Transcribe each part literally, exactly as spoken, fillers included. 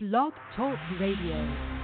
Blog Talk Radio.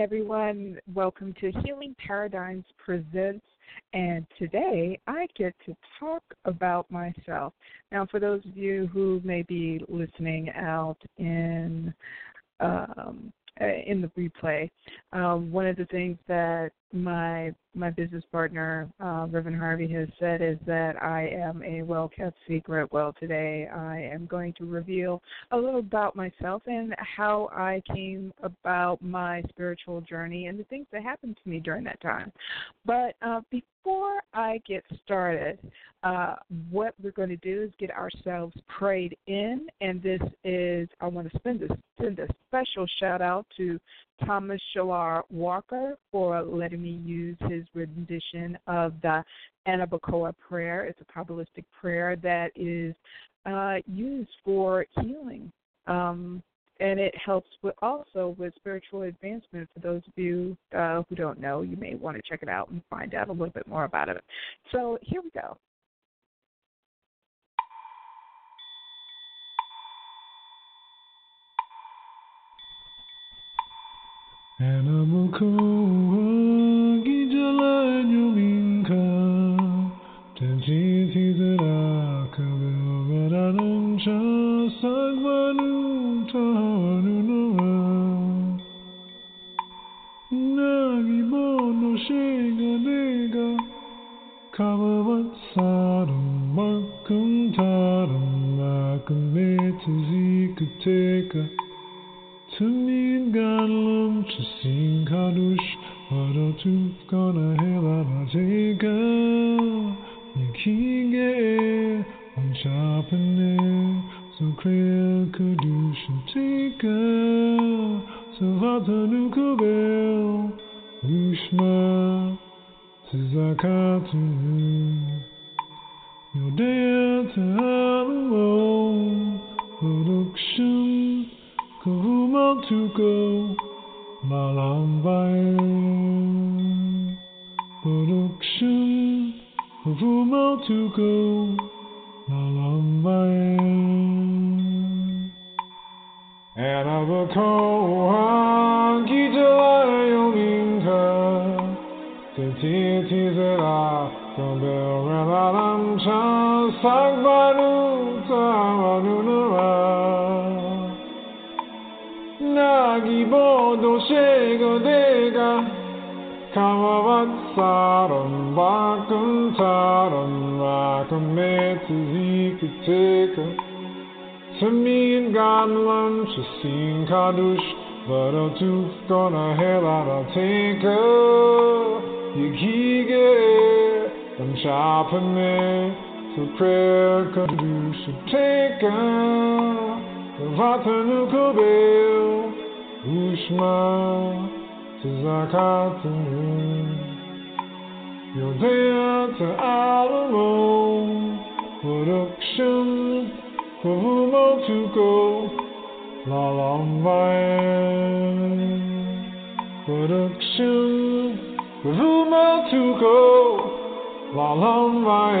Everyone, welcome to Healing Paradigms Presents, and today I get to talk about myself. Now, for those of you who may be listening out in um, in the replay, um, one of the things that my my business partner, uh, Reverend Harvey, has said is that I am a well-kept secret. Well, today I am going to reveal a little about myself and how I came about my spiritual journey and the things that happened to me during that time. But uh, before I get started, uh, what we're going to do is get ourselves prayed in, and this is, I want to spend a, send a special shout-out to Thomas Sholar Walker for letting me use his rendition of the Ana B'Koach prayer. It's a Kabbalistic prayer that is uh, used for healing, um, and it helps with also with spiritual advancement. For those of you uh, who don't know, you may want to check it out and find out a little bit more about it. So here we go. Ana B'Koach gijala nyuminka tenchi thizara kabel varanam cha sagvanu tahanu. Tumim Galum Chasim Kadush Wadatu Kana Hela Vajega Nikinge Unchapane Sokrea Kadush Tika Sohatanukabel Ushma Sizakatu Yodea Tahamu Production Kuruma to go Malambai Production Kuruma to go Malambai Ana B'Koach Yominka The Titi Zera From Belalam Sagbanu Tamanunara Nagibodo Shego Dega Kamavatsaram Bakam Taram Rakam Metzikiteka Samin Ganlam Shasin Kadush Varatuf Gona Helada Teka Yikige Amshapane Supre Kadush Teka Vatanukobel, Ushma, Tzakatun, Yodea to Alamo, Production, Kuvumo to go, Lalambai, Production, Kuvumo to go, Lalambai.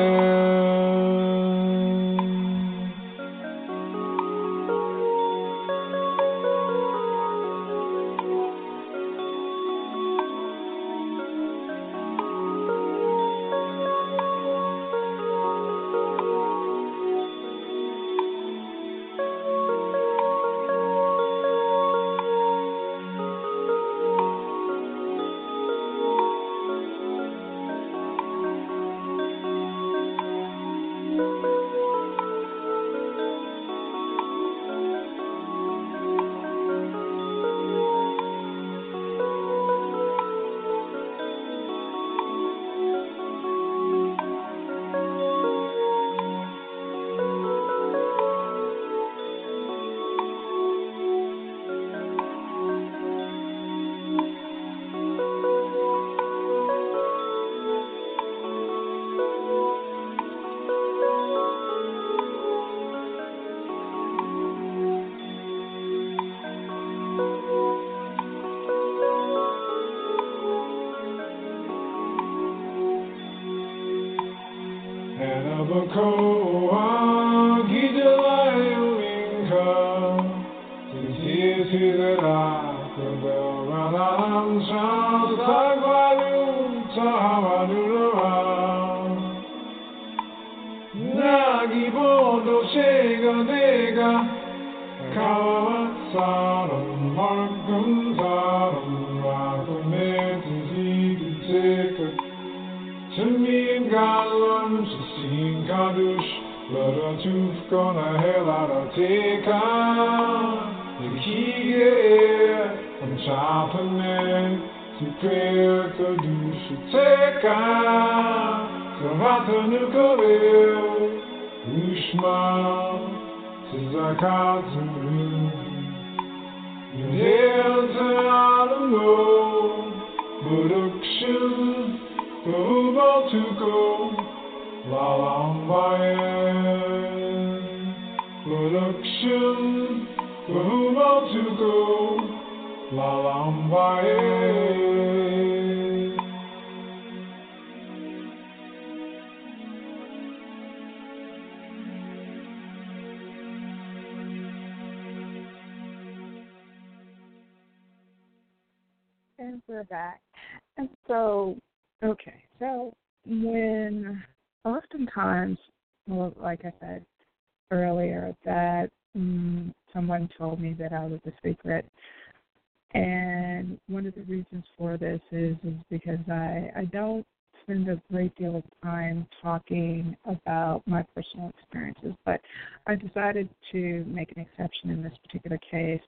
To make an exception in this particular case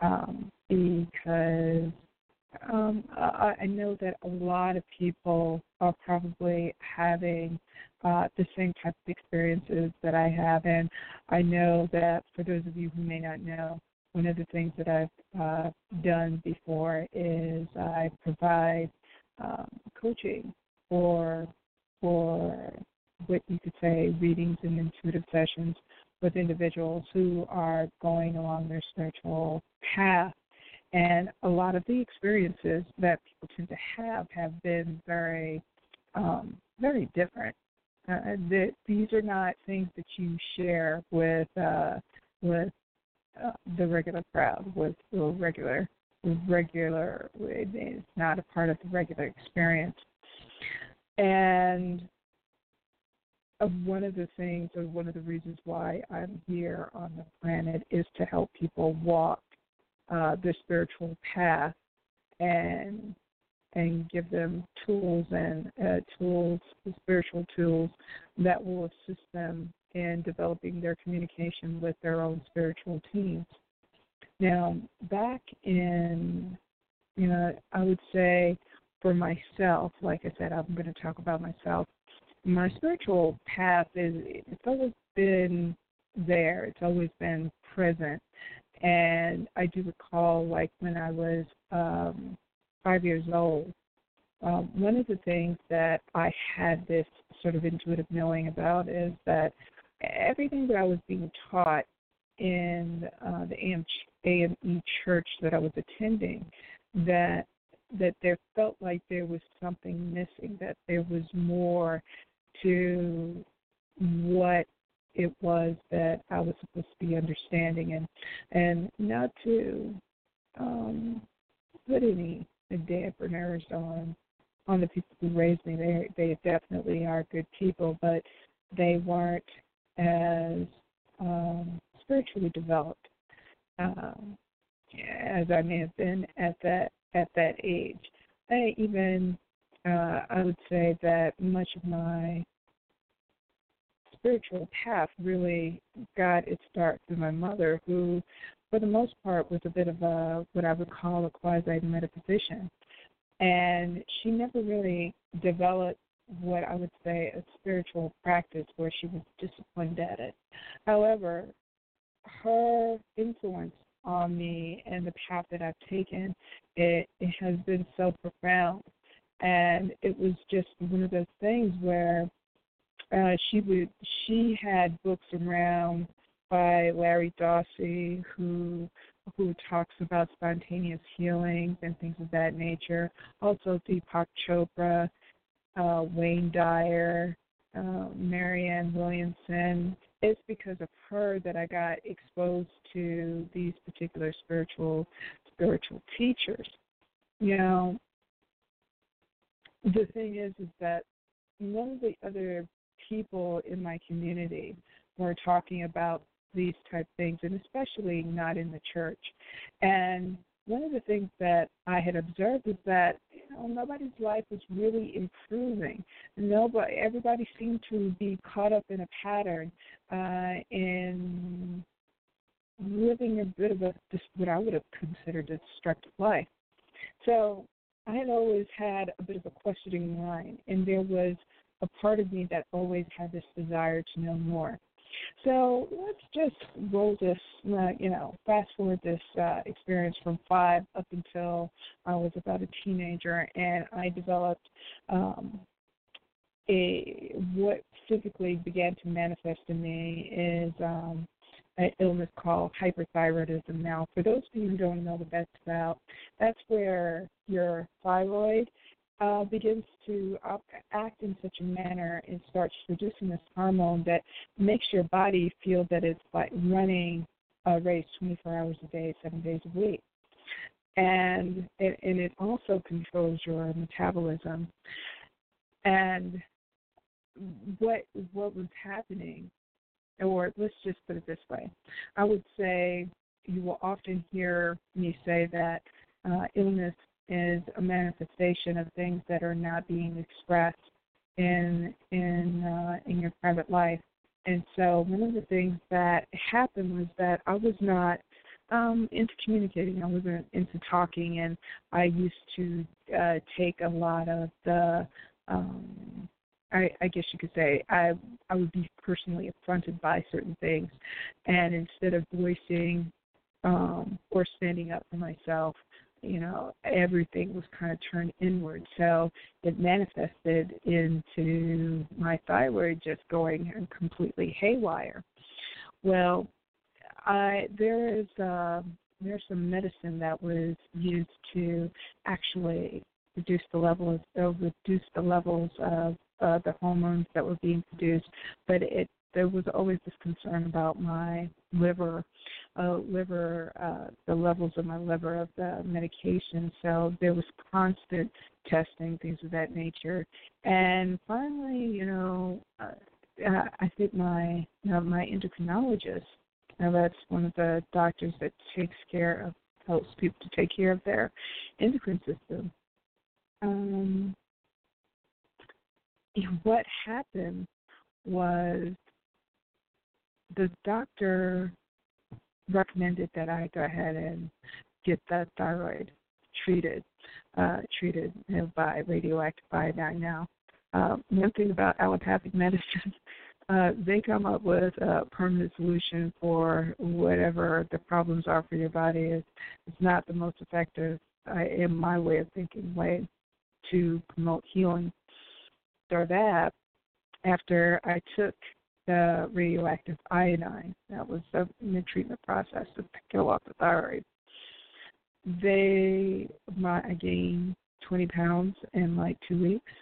um, because um, I, I know that a lot of people are probably having uh, the same type of experiences that I have. And I know that for those of you who may not know, one of the things that I've uh, done before is I provide um, coaching for for what you could say readings and intuitive sessions with individuals who are going along their spiritual path. And a lot of the experiences that people tend to have have been very, um, very different. Uh, that these are not things that you share with uh, with uh, the regular crowd, with the regular, regular. It's not a part of the regular experience. And one of the things, or one of the reasons why I'm here on the planet, is to help people walk uh, their spiritual path and and give them tools and uh, tools, spiritual tools that will assist them in developing their communication with their own spiritual teams. Now, back in, you know, I would say for myself, like I said, I'm going to talk about myself. My spiritual path is, it's always been there. It's always been present. And I do recall, like, when I was um, five years old, um, one of the things that I had this sort of intuitive knowing about is that everything that I was being taught in uh, the A M E church that I was attending, that that there felt like there was something missing, that there was more to what it was that I was supposed to be understanding, and and not to um, put any dampeners on on the people who raised me. They they definitely are good people, but they weren't as um, spiritually developed um, as I may have been at that at that age. I even uh, I would say that much of my spiritual path really got its start through my mother, who, for the most part, was a bit of a what I would call a quasi-metaphysician. And she never really developed what I would say a spiritual practice where she was disciplined at it. However, her influence on me and the path that I've taken, it, it has been so profound. And it was just one of those things where Uh, she would. She had books around by Larry Dossey, who who talks about spontaneous healings and things of that nature. Also, Deepak Chopra, uh, Wayne Dyer, uh, Marianne Williamson. It's because of her that I got exposed to these particular spiritual spiritual teachers. You know, the thing is, is that none of the other people in my community were talking about these type things, and especially not in the church. And one of the things that I had observed is that, you know, nobody's life was really improving. Nobody, everybody seemed to be caught up in a pattern, uh, in living a bit of a what I would have considered a destructive life. So I had always had a bit of a questioning mind, and there was a part of me that always had this desire to know more. So let's just roll this, uh, you know, fast forward this uh, experience from five up until I was about a teenager, and I developed um, a what physically began to manifest in me is um, an illness called hyperthyroidism. Now, for those of you who don't know what that's about, that's where your thyroid Uh, begins to op- act in such a manner and starts producing this hormone that makes your body feel that it's like running a race twenty-four hours a day, seven days a week. And it, and it also controls your metabolism. And what what was happening, or let's just put it this way, I would say you will often hear me say that uh, illness is a manifestation of things that are not being expressed in in uh, in your private life. And so one of the things that happened was that I was not um, into communicating. I wasn't into talking, and I used to uh, take a lot of the, um, I, I guess you could say, I I would be personally affronted by certain things, and instead of voicing um, or standing up for myself, you know, everything was kind of turned inward. So it manifested into my thyroid just going completely haywire. Well, I, there is uh, there's some medicine that was used to actually reduce the levels uh, reduce the levels of uh, the hormones that were being produced, but it there was always this concern about my liver, uh, liver, uh, the levels of my liver of the medication. So there was constant testing, things of that nature, and finally, you know, uh, I think my you know, my endocrinologist. Now, that's one of the doctors that takes care of, helps people to take care of their endocrine system. Um, what happened was the doctor recommended that I go ahead and get that thyroid treated, uh, treated you know, by radioactive iodine. Now, uh, one thing about allopathic medicine. Uh, they come up with a permanent solution for whatever the problems are for your body. It's, it's not the most effective, uh, in my way of thinking, way to promote healing. So that, after I took the radioactive iodine, that was the, the treatment process to kill off the thyroid, they, my, I gained twenty pounds in like two weeks.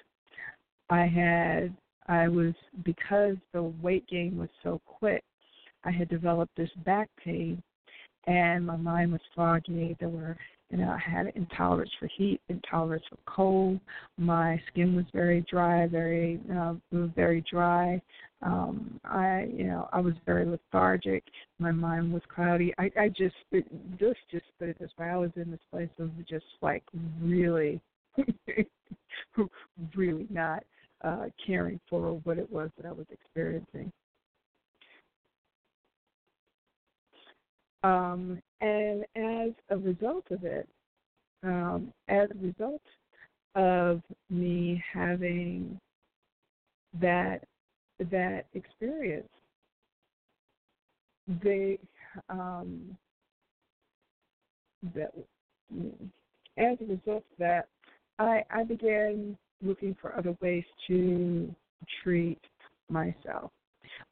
I had... I was, because the weight gain was so quick, I had developed this back pain, and my mind was foggy. There were, you know, I had intolerance for heat, intolerance for cold. My skin was very dry, very, uh, very dry. Um, I, you know, I was very lethargic. My mind was cloudy. I, I just, it, this just put it this way. I was in this place of just like really, really not. Uh, caring for what it was that I was experiencing. Um, and as a result of it, um, as a result of me having that that experience, they um, that as a result of that, I, I began looking for other ways to treat myself.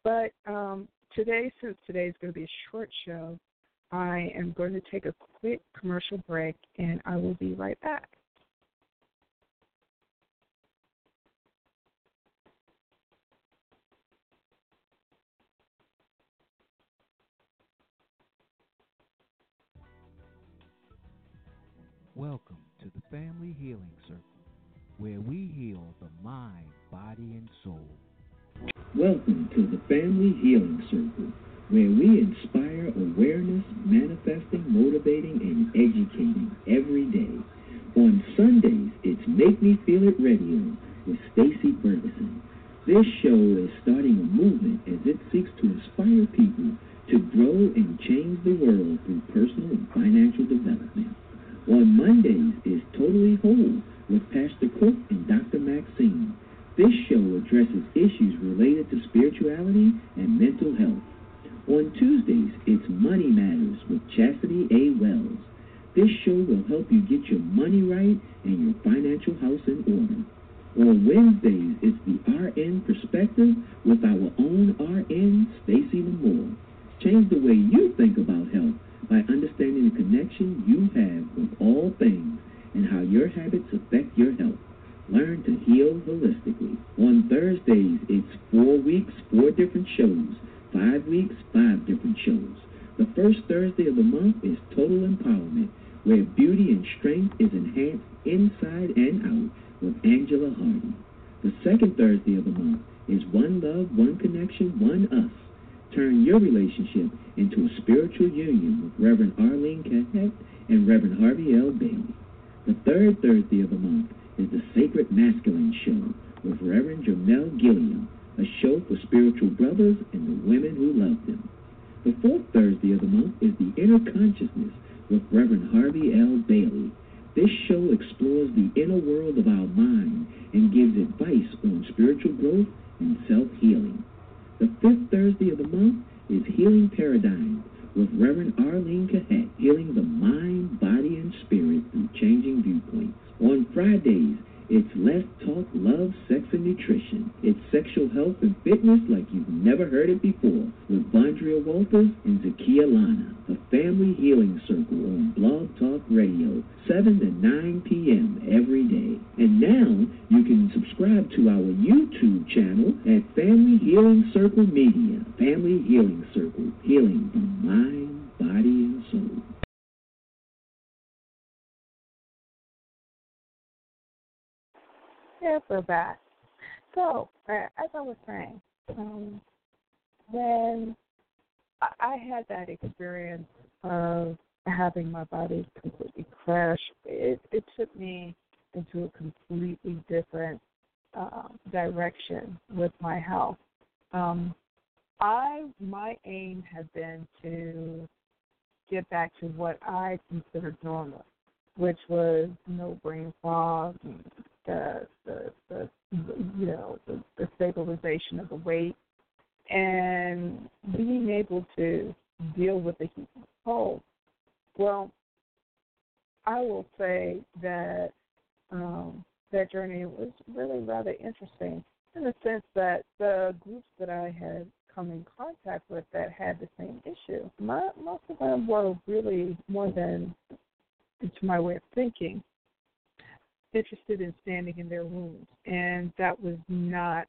But um, today, since today is going to be a short show, I am going to take a quick commercial break, and I will be right back. Welcome to the Family Healing Circle, where we heal the mind, body, and soul. Welcome to the Family Healing Circle, where we inspire awareness, manifesting, motivating, and educating every day. On Sundays, it's Make Me Feel It Radio with Stacey Ferguson. This show is starting a movement as it seeks to inspire people to grow and change the world through personal and financial development. On Mondays, it's Totally Whole with Pastor Cook and Doctor Maxine. This show addresses issues related to spirituality and mental health. On Tuesdays, it's Money Matters with Chastity A. Wells. This show will help you get your money right and your financial house in order. On Wednesdays, it's the R N Perspective with our own R N, Stacy Lemore. Change the way you think about health by understanding the connection you have with all things and how your habits affect your health. Learn to heal holistically. On Thursdays, it's four weeks, four different shows. Five weeks, five different shows. The first Thursday of the month is Total Empowerment, where beauty and strength is enhanced inside and out with Angela Hardy. The second Thursday of the month is One Love, One Connection, One Us. Turn your relationship into a spiritual union with Reverend Arlene Cathett and Reverend Harvey L. Bailey. The third Thursday of the month is the Sacred Masculine Show with Reverend Jamel Gilliam, a show for spiritual brothers and the women who love them. The fourth Thursday of the month is The Inner Consciousness with Reverend Harvey L. Bailey. This show explores the inner world of our mind and gives advice on spiritual growth and self-healing. The fifth Thursday of the month is Healing Paradigms with Reverend Arlene Cahet, healing the mind, body, and spirit through changing viewpoints. On Fridays, it's Let's Talk Love, Sex, and Nutrition. It's sexual health and fitness like you've never heard it before with Vondria Walters and Zakiya Lana. The Family Healing Circle on Blog Talk Radio, seven to nine p.m. every day. And now you can subscribe to our YouTube channel at Family Healing Circle Media. Family Healing Circle, healing the mind, body, and soul. Yes, we're back. So, as I was saying, um, when I had that experience of having my body completely crash, it, it took me into a completely different uh, direction with my health. Um, I my aim had been to get back to what I considered normal, which was no brain fog, the the, the you know the, the stabilization of the weight, and being able to deal with the heat and cold. Well, I will say that um, that journey was really rather interesting in the sense that the groups that I had come in contact with that had the same issue, my, most of them were really more than, to my way of thinking, interested in standing in their wounds, and that was not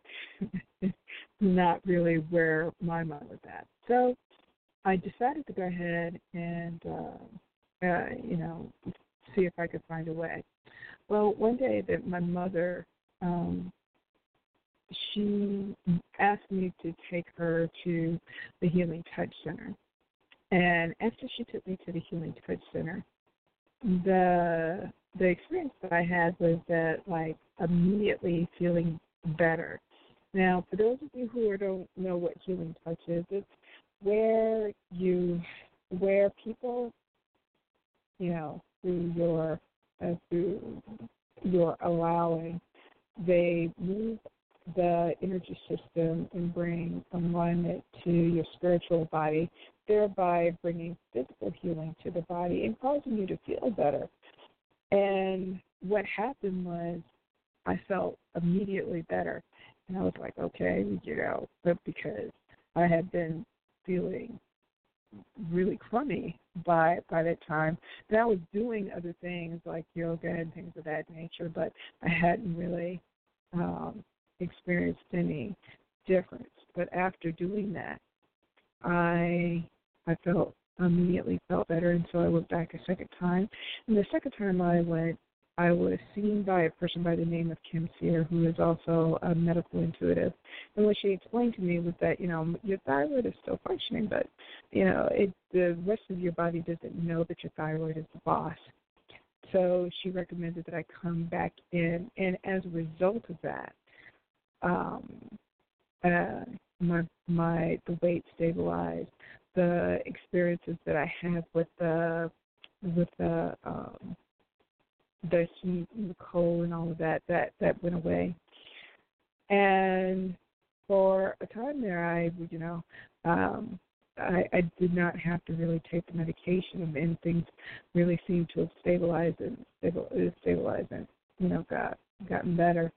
not really where my mind was at. So I decided to go ahead and uh, uh, you know see if I could find a way. Well, one day that my mother um, she asked me to take her to the Healing Touch Center, and after she took me to the Healing Touch Center, the the experience that I had was that, like, immediately feeling better. Now, for those of you who don't know what Healing Touch is, it's where you, where people, you know, through your, uh, through your allowing, they move the energy system and bring alignment to your spiritual body, thereby bringing physical healing to the body and causing you to feel better. And what happened was I felt immediately better. And I was like, okay, you know, but because I had been feeling really crummy by by that time. And I was doing other things like yoga and things of that nature, but I hadn't really um, experienced any difference. But after doing that, I I felt immediately felt better, and so I went back a second time. And the second time I went, I was seen by a person by the name of Kim Sear, who is also a medical intuitive. And what she explained to me was that, you know, your thyroid is still functioning, but, you know, it, the rest of your body doesn't know that your thyroid is the boss. So she recommended that I come back in. And as a result of that, um, uh, my my the weight stabilized. The experiences that I had with the with the um, the heat and the cold and all of that that that went away, and for a time there, I you know um, I, I did not have to really take the medication, and things really seemed to have stabilized and stabilized and you know got gotten better.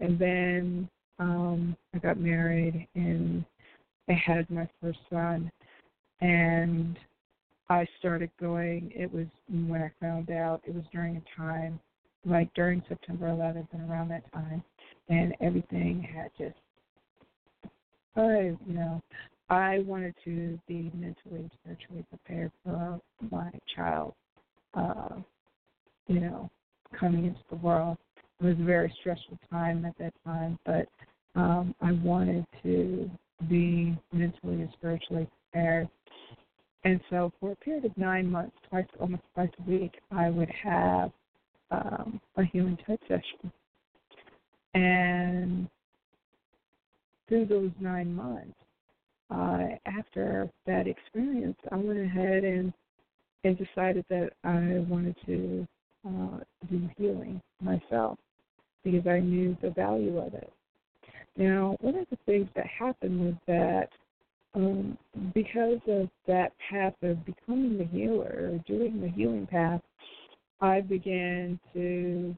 And then um, I got married and I had my first son. And I started going, it was when I found out, it was during a time, like during September eleventh and around that time, and everything had just, I, you know, I wanted to be mentally and spiritually prepared for my child, uh, you know, coming into the world. It was a very stressful time at that time, but um, I wanted to be mentally and spiritually prepared. And so for a period of nine months, twice, almost twice a week, I would have um, a Healing Touch session. And through those nine months, uh, after that experience, I went ahead and, and decided that I wanted to uh, do healing myself because I knew the value of it. Now, one of the things that happened was that um, because of that path of becoming the healer or doing the healing path, I began to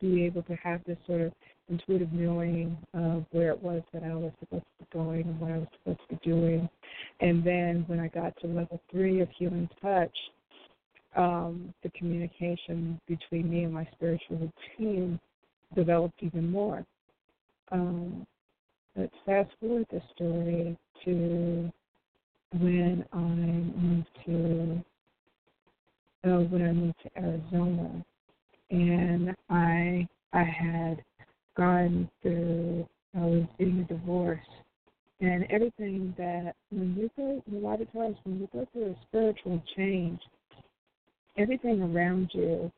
be able to have this sort of intuitive knowing of where it was that I was supposed to be going and what I was supposed to be doing. And then when I got to level three of Healing Touch, um, the communication between me and my spiritual team developed even more. Um, let's fast forward the story to when I moved to uh, when I moved to Arizona, and I I had gone through I was getting a divorce, and everything that when you go a lot of times when you go through a spiritual change, everything around you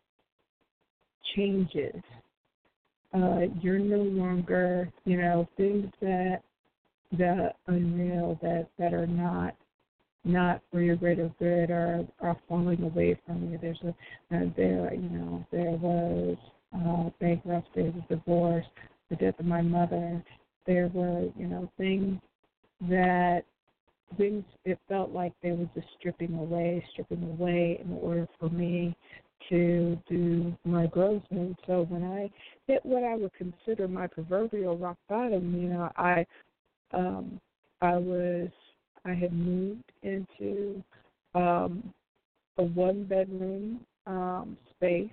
changes. Uh, you're no longer, you know, things that that unreal, that, that are not not for your greater good are are falling away from you. There's a uh, there, you know, there was uh, bankruptcy, there was divorce, the death of my mother. There were, you know, things that things. It felt like there was a stripping away, stripping away in order for me to do my growth. And so when I hit what I would consider my proverbial rock bottom, you know, I um, I was, I had moved into um, a one-bedroom um, space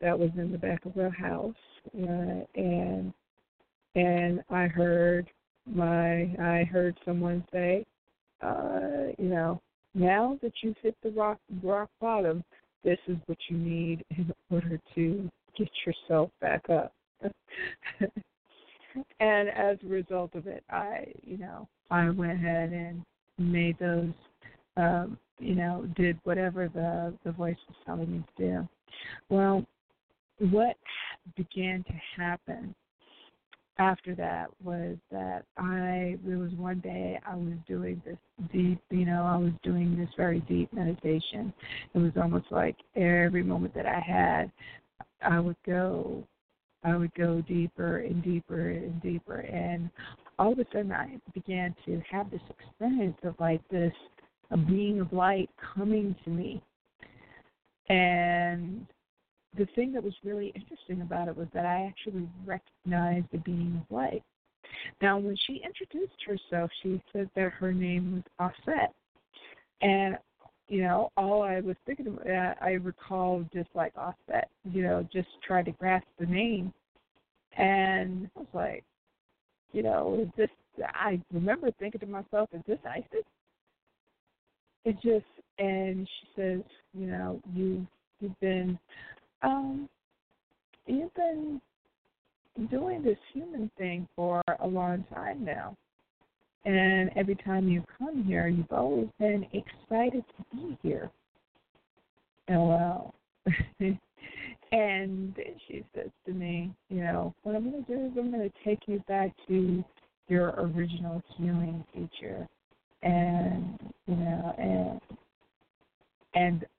that was in the back of our house, uh, and and I heard my, I heard someone say, uh, you know, now that you've hit the rock, rock bottom, this is what you need in order to get yourself back up. And as a result of it, I, you know, I went ahead and made those, um, you know, did whatever the, the voice was telling me to do. Well, what began to happen after that was that I, there was one day I was doing this deep, you know, I was doing this very deep meditation. It was almost like every moment that I had, I would go, I would go deeper and deeper and deeper. And all of a sudden I began to have this experience of like this, a being of light coming to me. And the thing that was really interesting about it was that I actually recognized the being of light. Now, when she introduced herself, she said that her name was Aset. And, you know, all I was thinking about, I recall just like Aset, you know, just tried to grasp the name. And I was like, you know, is this, I remember thinking to myself, is this Isis? It just, and she says, you know, you, you've been... Um, you've been doing this human thing for a long time now, and every time you come here, you've always been excited to be here. L O L. And then she says to me, you know, what I'm going to do is I'm going to take you back to your original healing feature, and, you know, and,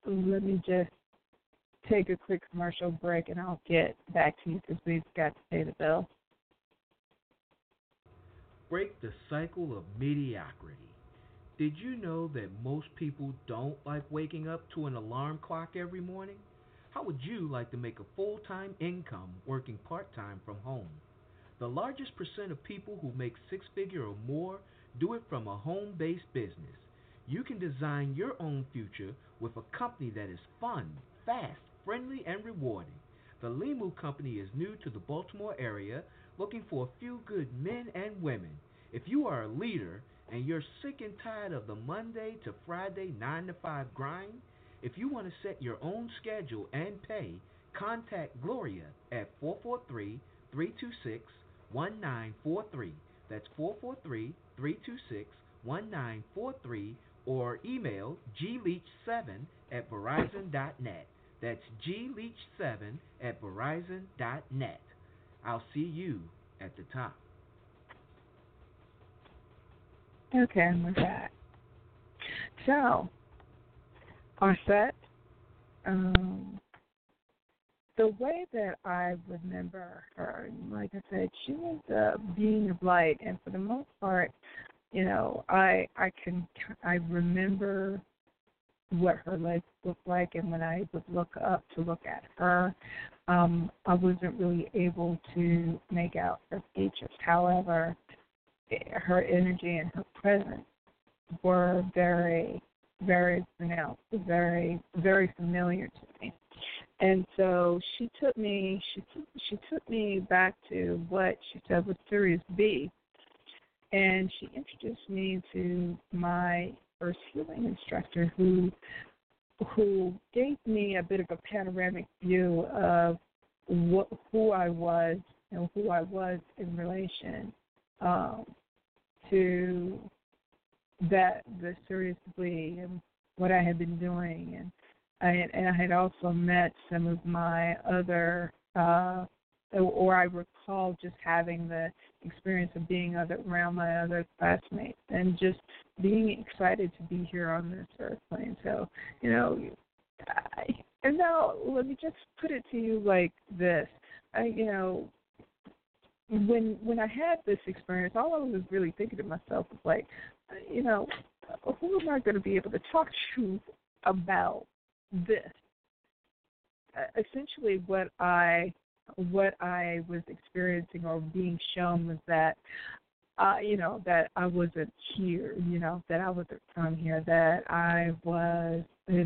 and let me just take a quick commercial break, and I'll get back to you because we've got to pay the bill. Break the cycle of mediocrity. Did you know that most people don't like waking up to an alarm clock every morning? How would you like to make a full-time income working part-time from home? The largest percent of people who make six-figure or more do it from a home-based business. You can design your own future with a company that is fun, fast, friendly, and rewarding. The Limu Company is new to the Baltimore area, looking for a few good men and women. If you are a leader and you're sick and tired of the Monday to Friday nine to five grind, if you want to set your own schedule and pay, contact Gloria at four four three, three two six, one nine four three. That's four four three, three two six, one nine four three, or email g leach seven at verizon dot net. That's g leach seven at verizon dot net. I'll see you at the top. Okay, we're back. So, Aset, um, the way that I remember her, like I said, she was a being of light, and for the most part, you know, I I can I remember what her legs looked like, and when I would look up to look at her, um, I wasn't really able to make out her features. However, her energy and her presence were very, very pronounced, very, very familiar to me. And so she took me, she took, she took me back to what she said was Series B, and she introduced me to my first healing instructor, who, who gave me a bit of a panoramic view of what, who I was and who I was in relation um, to that the Series B and what I had been doing, and. I, and I had also met some of my other, uh, or I recall just having the experience of being other, around my other classmates and just being excited to be here on this earth plane. So, you know, I, and now let me just put it to you like this. I, you know, when when I had this experience, all I was really thinking to myself was like, you know, who am I going to be able to talk to about this? Uh, essentially, what I what I was experiencing or being shown was that, uh, you know, that I wasn't here, you know, that I wasn't from here, that I was,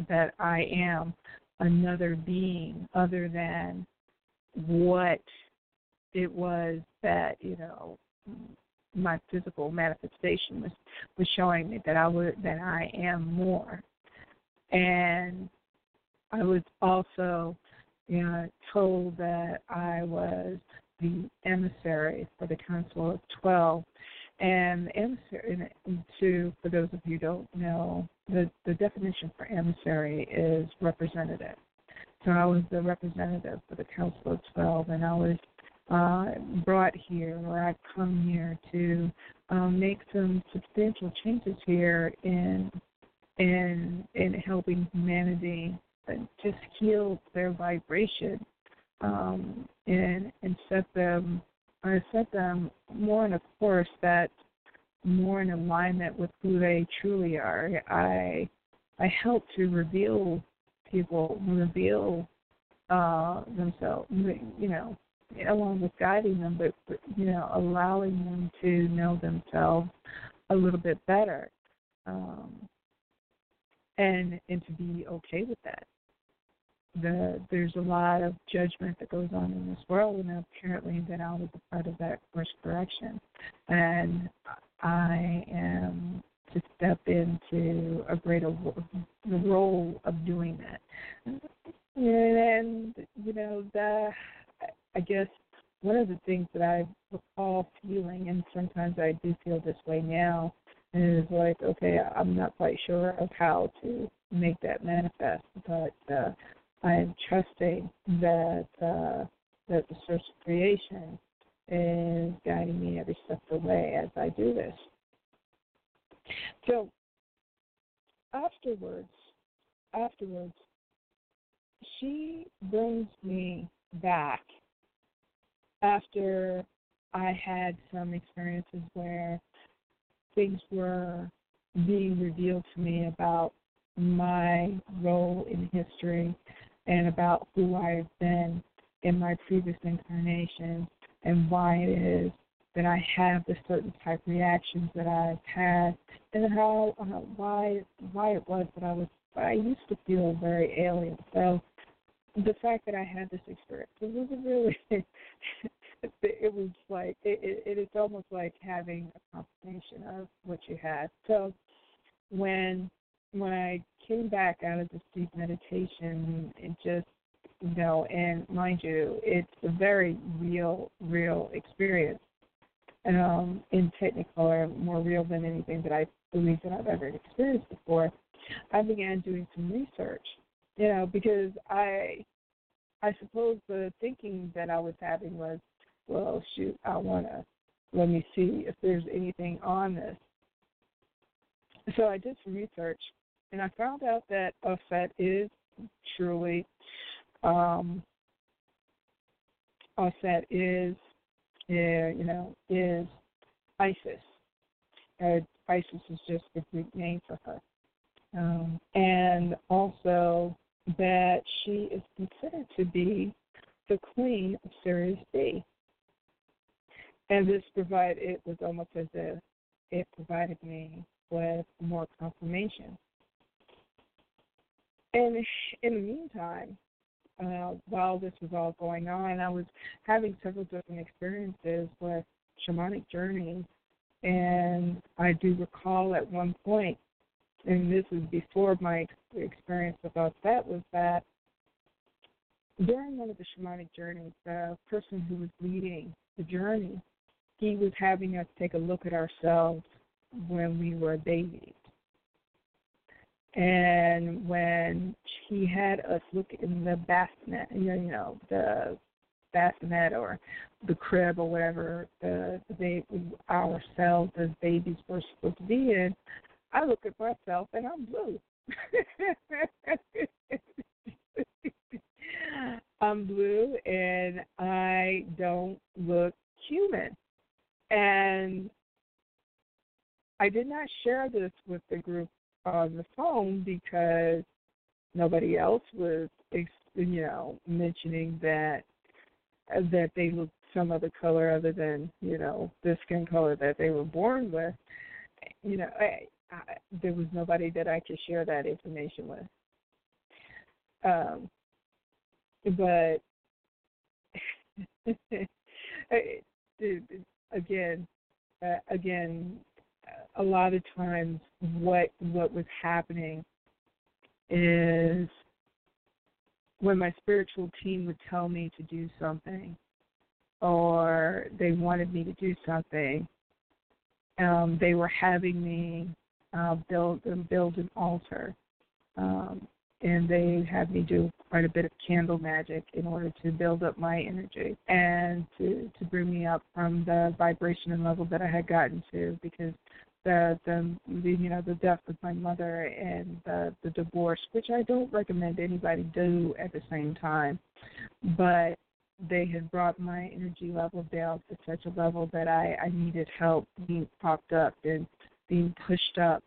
that I am another being other than what it was that, you know, my physical manifestation was, was showing me, that I was, that I am more. And I was also, you know, told that I was the emissary for the Council of Twelve, and emissary. And to, for those of you who don't know, the, the definition for emissary is representative. So I was the representative for the Council of Twelve, and I was uh, brought here, or I've come here to um, make some substantial changes here in in in helping humanity just heal their vibration um, and and set them or set them more in a course that's more in alignment with who they truly are. I I help to reveal people, reveal uh, themselves, you know, along with guiding them, but, but you know, allowing them to know themselves a little bit better, um, and and to be okay with that. The, there's a lot of judgment that goes on in this world, and apparently that I was a part of that course correction. And I am to step into a greater role of doing that. And, you know, the, I guess one of the things that I recall feeling, and sometimes I do feel this way now, is like, okay, I'm not quite sure of how to make that manifest, but uh, I am trusting that uh, that the source of creation is guiding me every step of the way as I do this. So afterwards, afterwards, she brings me back after I had some experiences where things were being revealed to me about my role in history and about who I've been in my previous incarnations and why it is that I have the certain type of reactions that I've had, and how uh, why why it was that I was I used to feel very alien. So the fact that I had this experience, it wasn't really. It was like, it, it, it's almost like having a confirmation of what you had. So when when I came back out of this deep meditation, it just, you know, and mind you, it's a very real, real experience, um, in Technicolor, more real than anything that I believe that I've ever experienced before. I began doing some research, you know, because I, I suppose the thinking that I was having was, well, shoot, I want to, let me see if there's anything on this. So I did some research, and I found out that Aset is truly, um, Aset is, yeah, you know, is Isis. Uh, Isis is just the Greek name for her. Um, and also that she is considered to be the queen of Sirius B. And this provided, it was almost as if it provided me with more confirmation. And in the meantime, uh, while this was all going on, I was having several different experiences with shamanic journeys. And I do recall at one point, and this is before my experience about that, was that during one of the shamanic journeys, the person who was leading the journey, he was having us take a look at ourselves when we were babies. And when he had us look in the bassinet, you know, the bassinet or the crib or whatever the, the baby, ourselves as babies were supposed to be in, I look at myself and I'm blue. I'm blue and I don't look human. And I did not share this with the group on the phone because nobody else was, you know, mentioning that that they looked some other color other than, you know, the skin color that they were born with. You know, I, I, there was nobody that I could share that information with. Um, but again, uh, again. a lot of times what what was happening is when my spiritual team would tell me to do something or they wanted me to do something, um, they were having me uh, build, build an altar. Um, and they had me do quite a bit of candle magic in order to build up my energy and to, to bring me up from the vibration and level that I had gotten to, because the, the, the you know, the death of my mother and the, the divorce, which I don't recommend anybody do at the same time, but they had brought my energy level down to such a level that I, I needed help being propped up and being pushed up.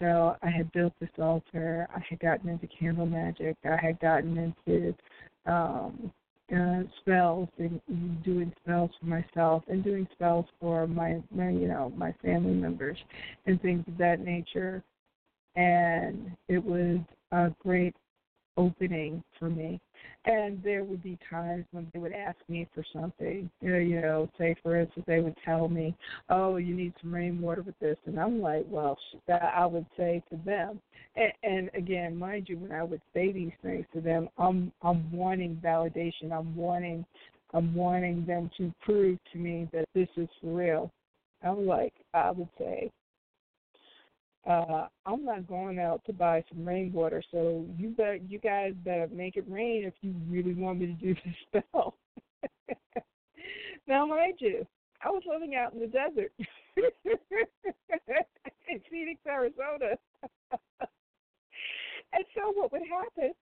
So I had built this altar. I had gotten into candle magic. I had gotten into um, uh, spells and doing spells for myself and doing spells for my, my, you know, my family members and things of that nature. And it was a great opening for me. And there would be times when they would ask me for something. You know, you know, say for instance, they would tell me, "Oh, you need some rainwater with this," and I'm like, "Well," I would say to them. And, and again, mind you, when I would say these things to them, I'm I'm wanting validation. I'm wanting I'm wanting them to prove to me that this is for real. I'm like, I would say, Uh, I'm not going out to buy some rainwater, so you better, you guys better make it rain if you really want me to do this spell. Now, mind you, I was living out in the desert in Phoenix, Arizona. And so what would happen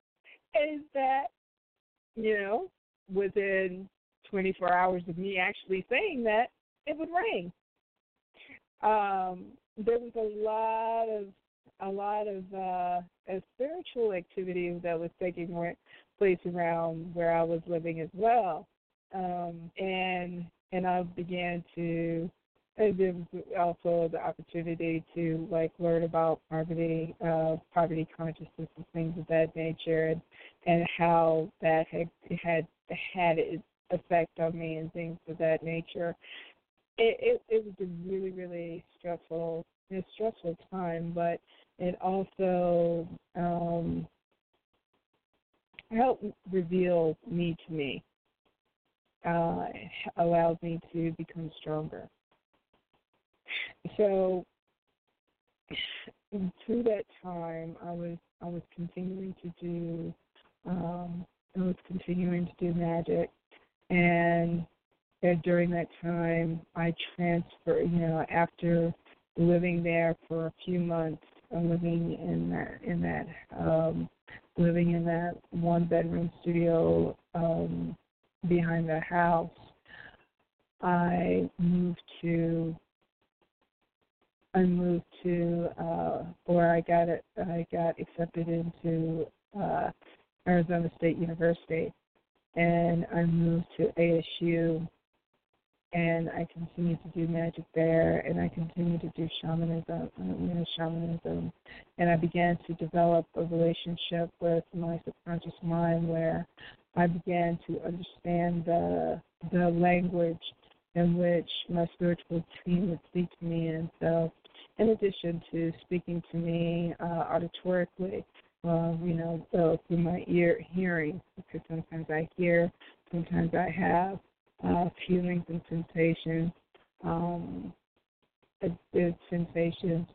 is that, you know, within twenty-four hours of me actually saying that, it would rain. Um... There was a lot of a lot of uh, a spiritual activity that was taking place around where I was living as well, um, and and I began to. And there was also the opportunity to like learn about poverty, uh, poverty consciousness, and things of that nature, and, and how that had had had its effect on me and things of that nature. It, it, it was a really, really stressful, a stressful time, but it also um, helped reveal me to me. Uh, it allowed me to become stronger. So through that time, I was I was continuing to do um, I was continuing to do magic. And during that time, I transferred, you know, after living there for a few months, living in that in that um, living in that one bedroom studio um, behind the house. I moved to I moved to uh, or I got it, I got accepted into uh, Arizona State University, and I moved to A S U. And I continue to do magic there, and I continue to do shamanism, you know, shamanism. And I began to develop a relationship with my subconscious mind, where I began to understand the the language in which my spiritual team would speak to me. And so, in addition to speaking to me uh, auditorically, uh, you know, so through my ear hearing, because sometimes I hear, sometimes I have. Uh, feelings and sensations, um, uh, sensations.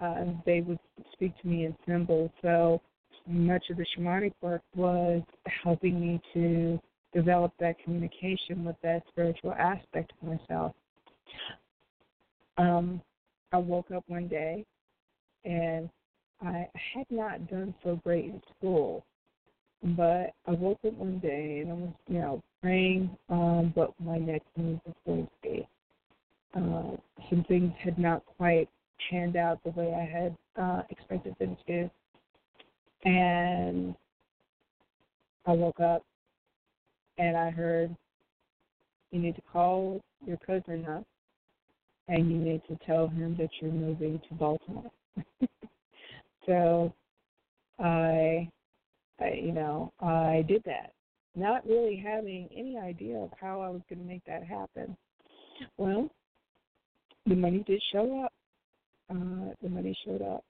Uh, they would speak to me in symbols. So much of the shamanic work was helping me to develop that communication with that spiritual aspect of myself. Um, I woke up one day, and I had not done so great in school. But I woke up one day, and I was, you know, praying um, what my next move was going to be. Uh, some things had not quite panned out the way I had uh, expected them to. And I woke up, and I heard, you need to call your cousin up, and you need to tell him that you're moving to Baltimore. So I... I, you know, I did that, not really having any idea of how I was going to make that happen. Well, the money did show up. Uh, the money showed up,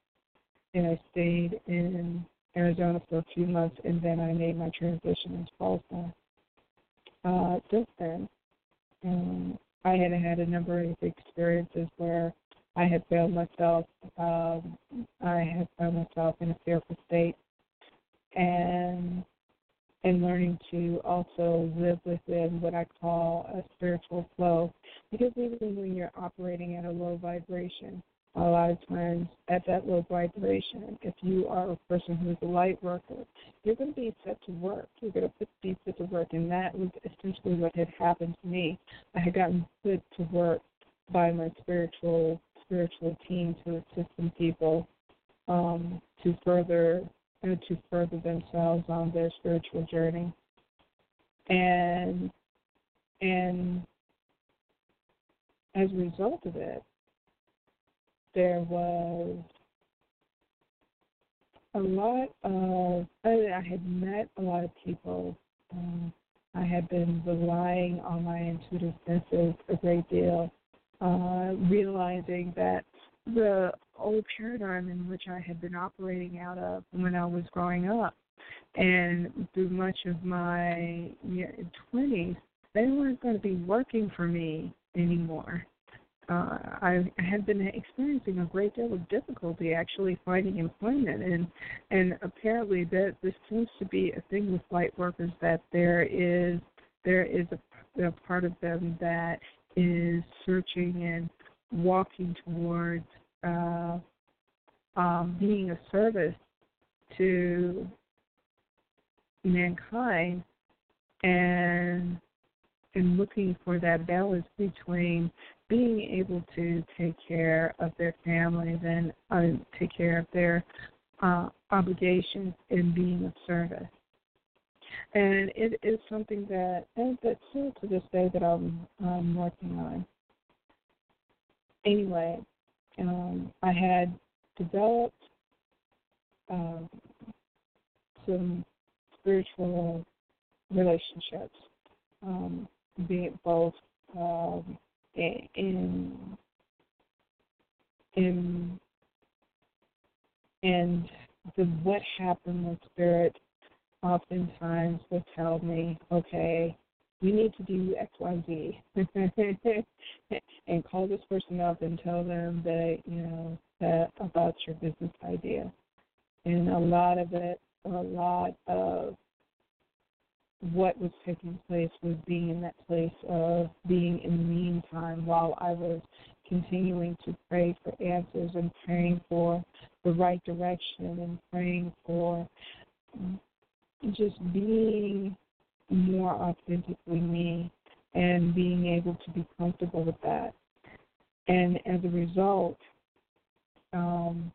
and I stayed in Arizona for a few months, and then I made my transition into Baltimore. Uh, since then, um, I had had a number of experiences where I had found myself. Um, I had found myself in a fearful state. And and learning to also live within what I call a spiritual flow, because even when you're operating at a low vibration, a lot of times at that low vibration, if you are a person who's a light worker, you're going to be set to work. You're going to be set to work, and that was essentially what had happened to me. I had gotten put to work by my spiritual spiritual team to assist some people um, to further. to further themselves on their spiritual journey. And and as a result of it, there was a lot of, I had met a lot of people. Um, I had been relying on my intuitive senses a great deal, uh, realizing that the old paradigm in which I had been operating out of when I was growing up, and through much of my twenties, they weren't going to be working for me anymore. Uh, I had been experiencing a great deal of difficulty actually finding employment, and and apparently that this seems to be a thing with light workers, that there is there is a, a part of them that is searching and walking towards uh, um, being a service to mankind, and and looking for that balance between being able to take care of their families and uh, take care of their uh, obligations and being of service. And it is something that and that's still to this day that I'm um, working on. Anyway, um, I had developed um, some spiritual relationships, um, be it both um, in in and the what happened with spirit. Oftentimes would tell me, okay, you need to do X, Y, Z, and call this person up and tell them that, you know, that about your business idea. And a lot of it, a lot of what was taking place was being in that place of being in the meantime while I was continuing to pray for answers and praying for the right direction and praying for just being more authentically me and being able to be comfortable with that. And as a result, um,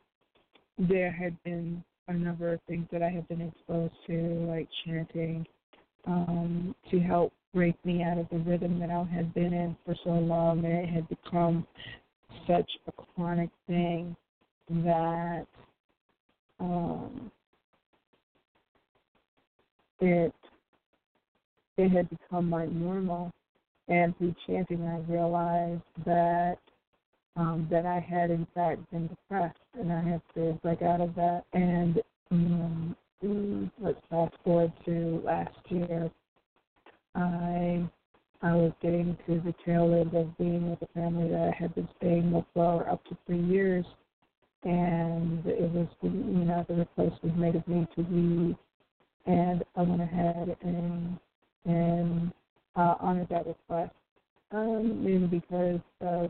there had been a number of things that I had been exposed to, like chanting, um, to help break me out of the rhythm that I had been in for so long, and it had become such a chronic thing that um, it it had become my normal. And through chanting, I realized that um, that I had in fact been depressed, and I had to break out of that. And um, let's fast forward to last year. I I was getting to the tail end of being with a family that I had been staying with for up to three years, and it was you know the request was made of me to leave, and I went ahead and and uh, honored that request, um, mainly because uh,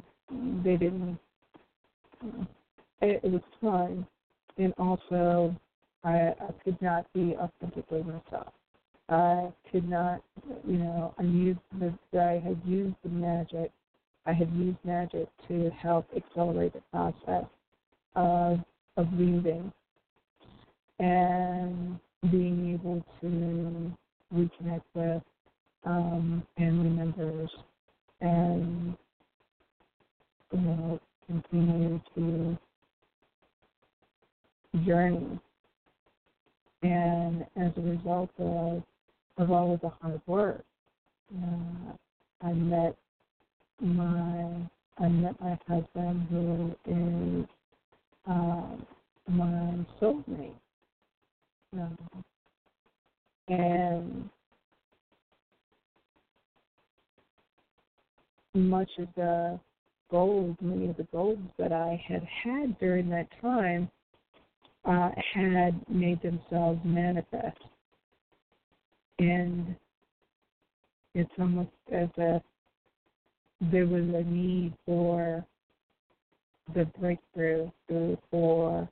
they didn't. Uh, it, it was time, and also I, I could not be authentically myself. I could not, you know, I used the, I had used the magic, I had used magic to help accelerate the process of, of leaving and being able to reconnect with um, family members and, you know, continue to journey. And as a result of of all of the hard work, uh, I met my I met my husband, who is uh, my soulmate, uh, and much of the gold, many of the goals that I had had during that time uh, had made themselves manifest. And it's almost as if there was a need for the breakthrough, for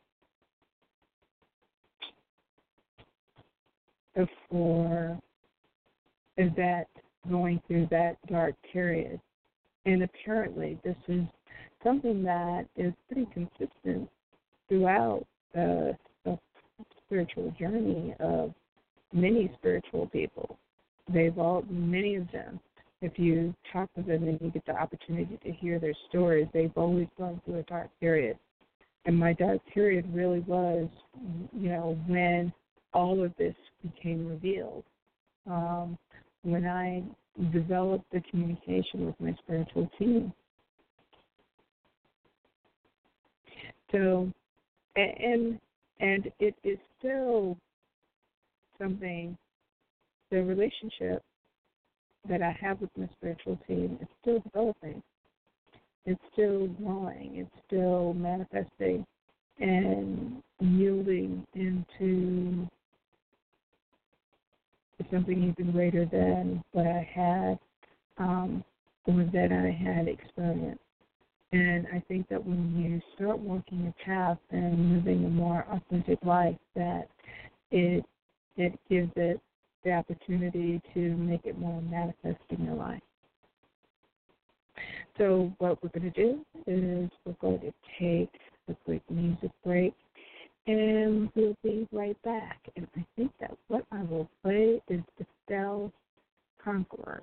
for that going through that dark period. And apparently, this is something that is pretty consistent throughout the, the spiritual journey of many spiritual people. They've all, many of them, if you talk to them and you get the opportunity to hear their stories, they've always gone through a dark period. And my dark period really was, you know, when all of this became revealed. Um, when I developed the communication with my spiritual team. So, and, and it is still something, the relationship that I have with my spiritual team is still developing. It's still growing. It's still manifesting and yielding into something even greater than what I had um, or that I had experienced. And I think that when you start walking a path and living a more authentic life, that it It gives it the opportunity to make it more manifest in your life. So what we're going to do is we're going to take a quick music break, and we'll be right back. And I think that what I will play is The Spell Conqueror.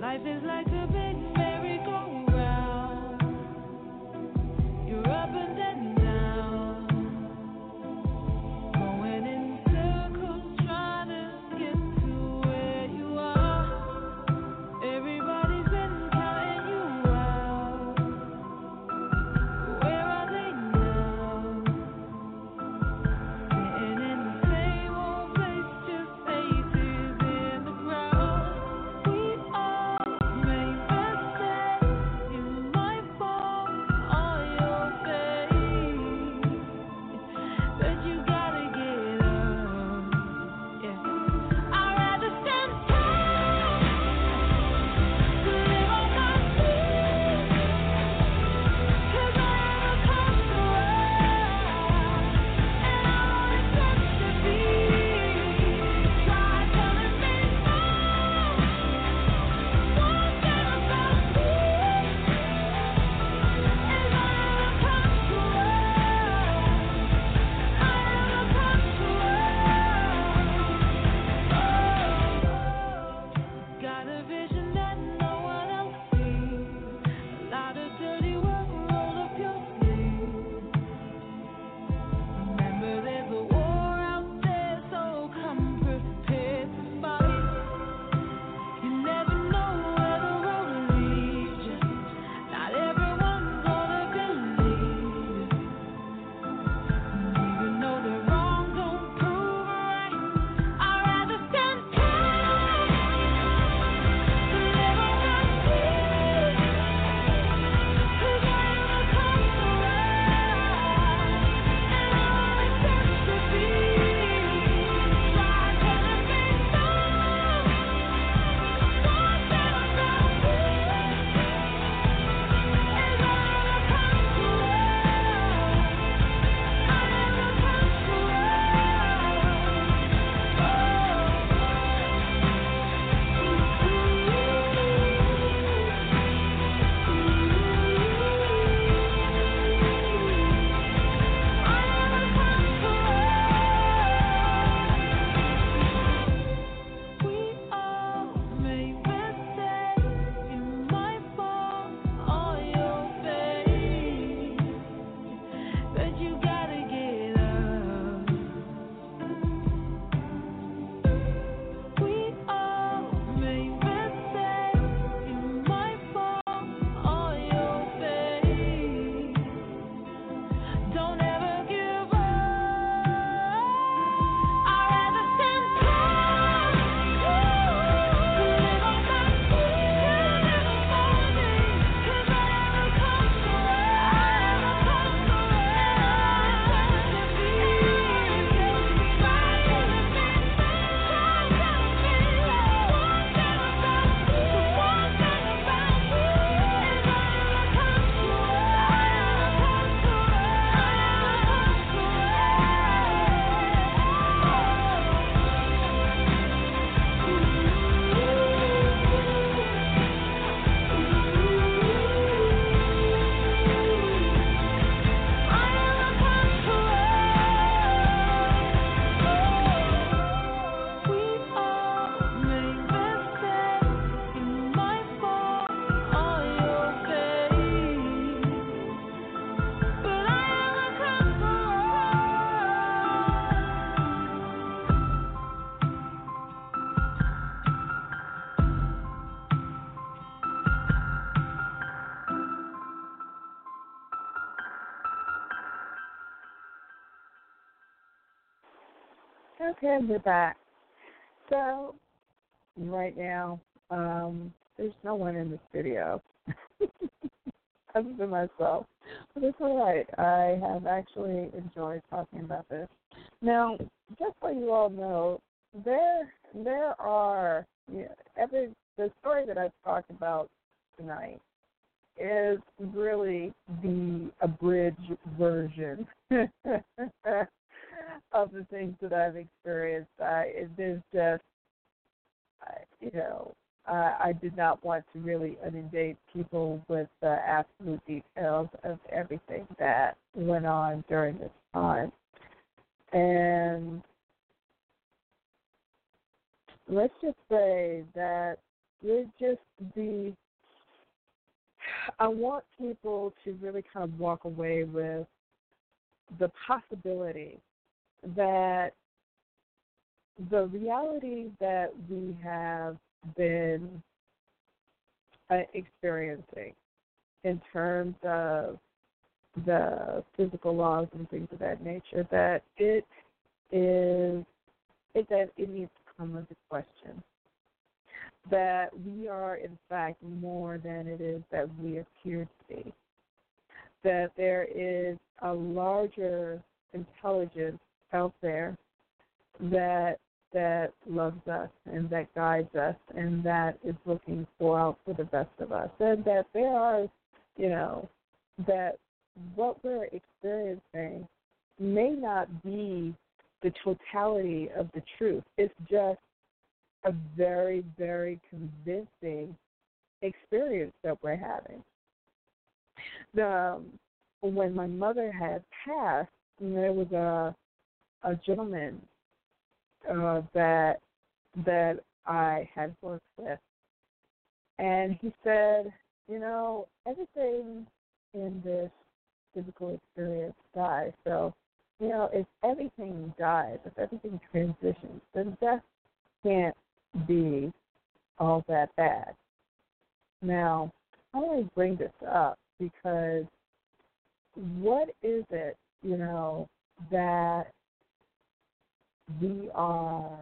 Life is like a big merry-go-round. You're up and then down, going in circles trying to get to where you are. Everybody's been counting you out. Where are they now? Sitting in the same old place, just faces in the ground. Okay, we're back. So, right now, um, there's no one in the studio other than myself. But it's all right. I have actually enjoyed talking about this. Now, just so you all know, there there are, you know, every, the story that I've talked about tonight is really the abridged version of the things that I've experienced. I, it is just, I, you know, I, I did not want to really inundate people with the absolute details of everything that went on during this time. And let's just say that it just the I want people to really kind of walk away with the possibility that the reality that we have been uh, experiencing in terms of the physical laws and things of that nature, that it is, it, that it needs to come into question. That we are, in fact, more than it is that we appear to be. That there is a larger intelligence out there that that loves us and that guides us and that is looking for out for the best of us. And that there are, you know, that what we're experiencing may not be the totality of the truth. It's just a very, very convincing experience that we're having. The, when my mother had passed, there was a a gentleman uh, that that I had worked with, and he said, you know, everything in this physical experience dies. So, you know, if everything dies, if everything transitions, then death can't be all that bad. Now, I want to bring this up because what is it, you know, that we are,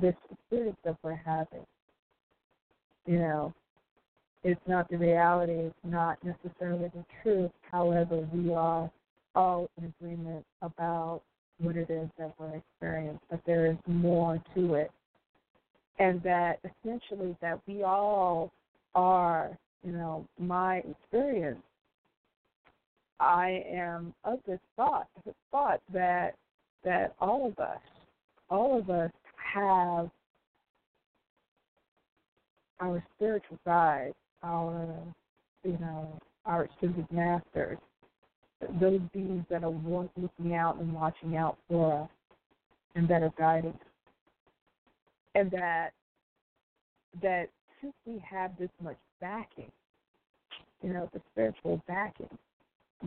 this experience that we're having, you know, it's not the reality, it's not necessarily the truth. However, we are all in agreement about what it is that we're experiencing, but there is more to it. And that essentially that we all are, you know, my experience, I am of this thought, this thought that that all of us, all of us have our spiritual guides, our, you know, our ascended masters, those beings that are looking out and watching out for us and that are guiding us. And that that since we have this much backing, you know, the spiritual backing,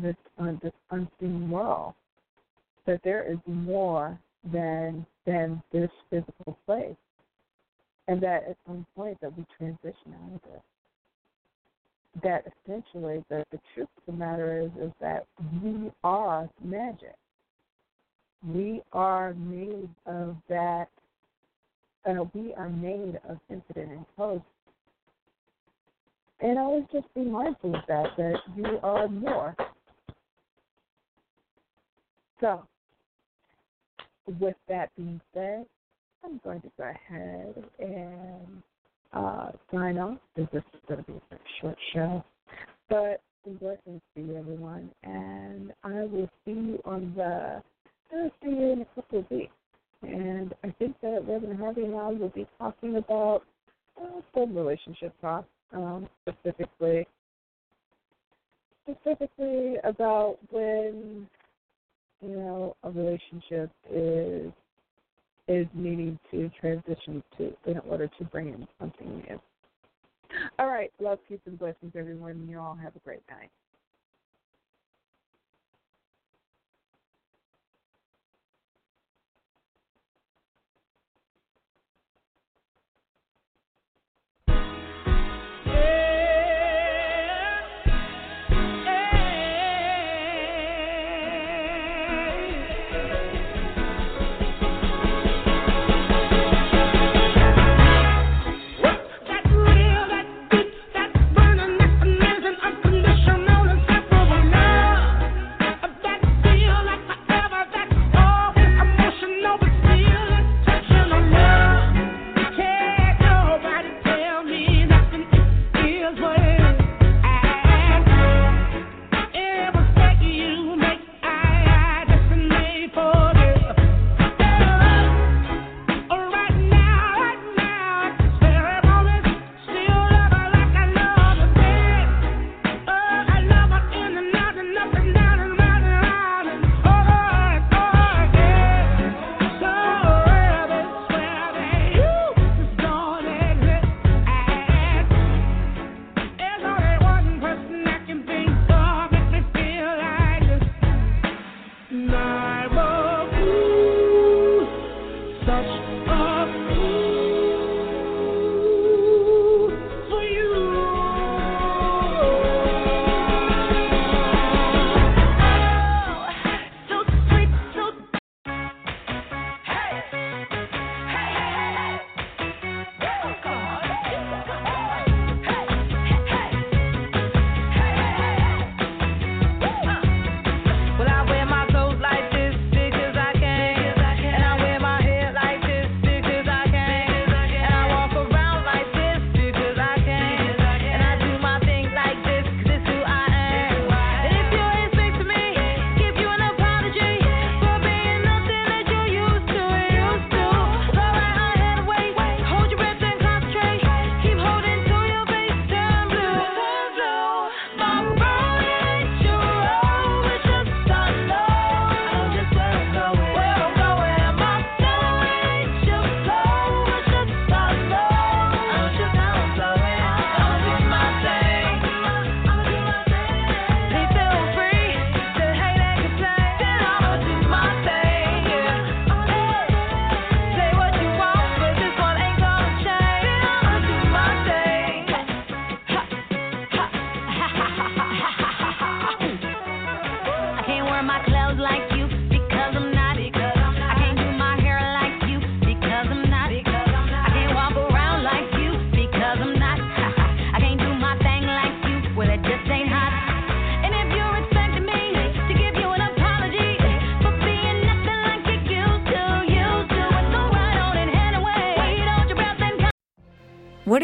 this uh, this unseen world, that there is more than than this physical place, and that at some point that we transition out of this. That essentially, that the truth of the matter is is that we are magic. We are made of that. Uh, we are made of infinite intelligence. And always just be mindful of that, that you are more. So, with that being said, I'm going to go ahead and uh, sign off, because this is going to be a short show. But blessings to you, everyone, and I will see you on the, I'll see you in a couple of weeks. And I think that Reverend Harvey and I will be talking about uh, some relationship talk, um, specifically, specifically about when, you know, a relationship is is needing to transition to in order to bring in something new. All right, love, peace, and blessings, everyone. You all have a great night. What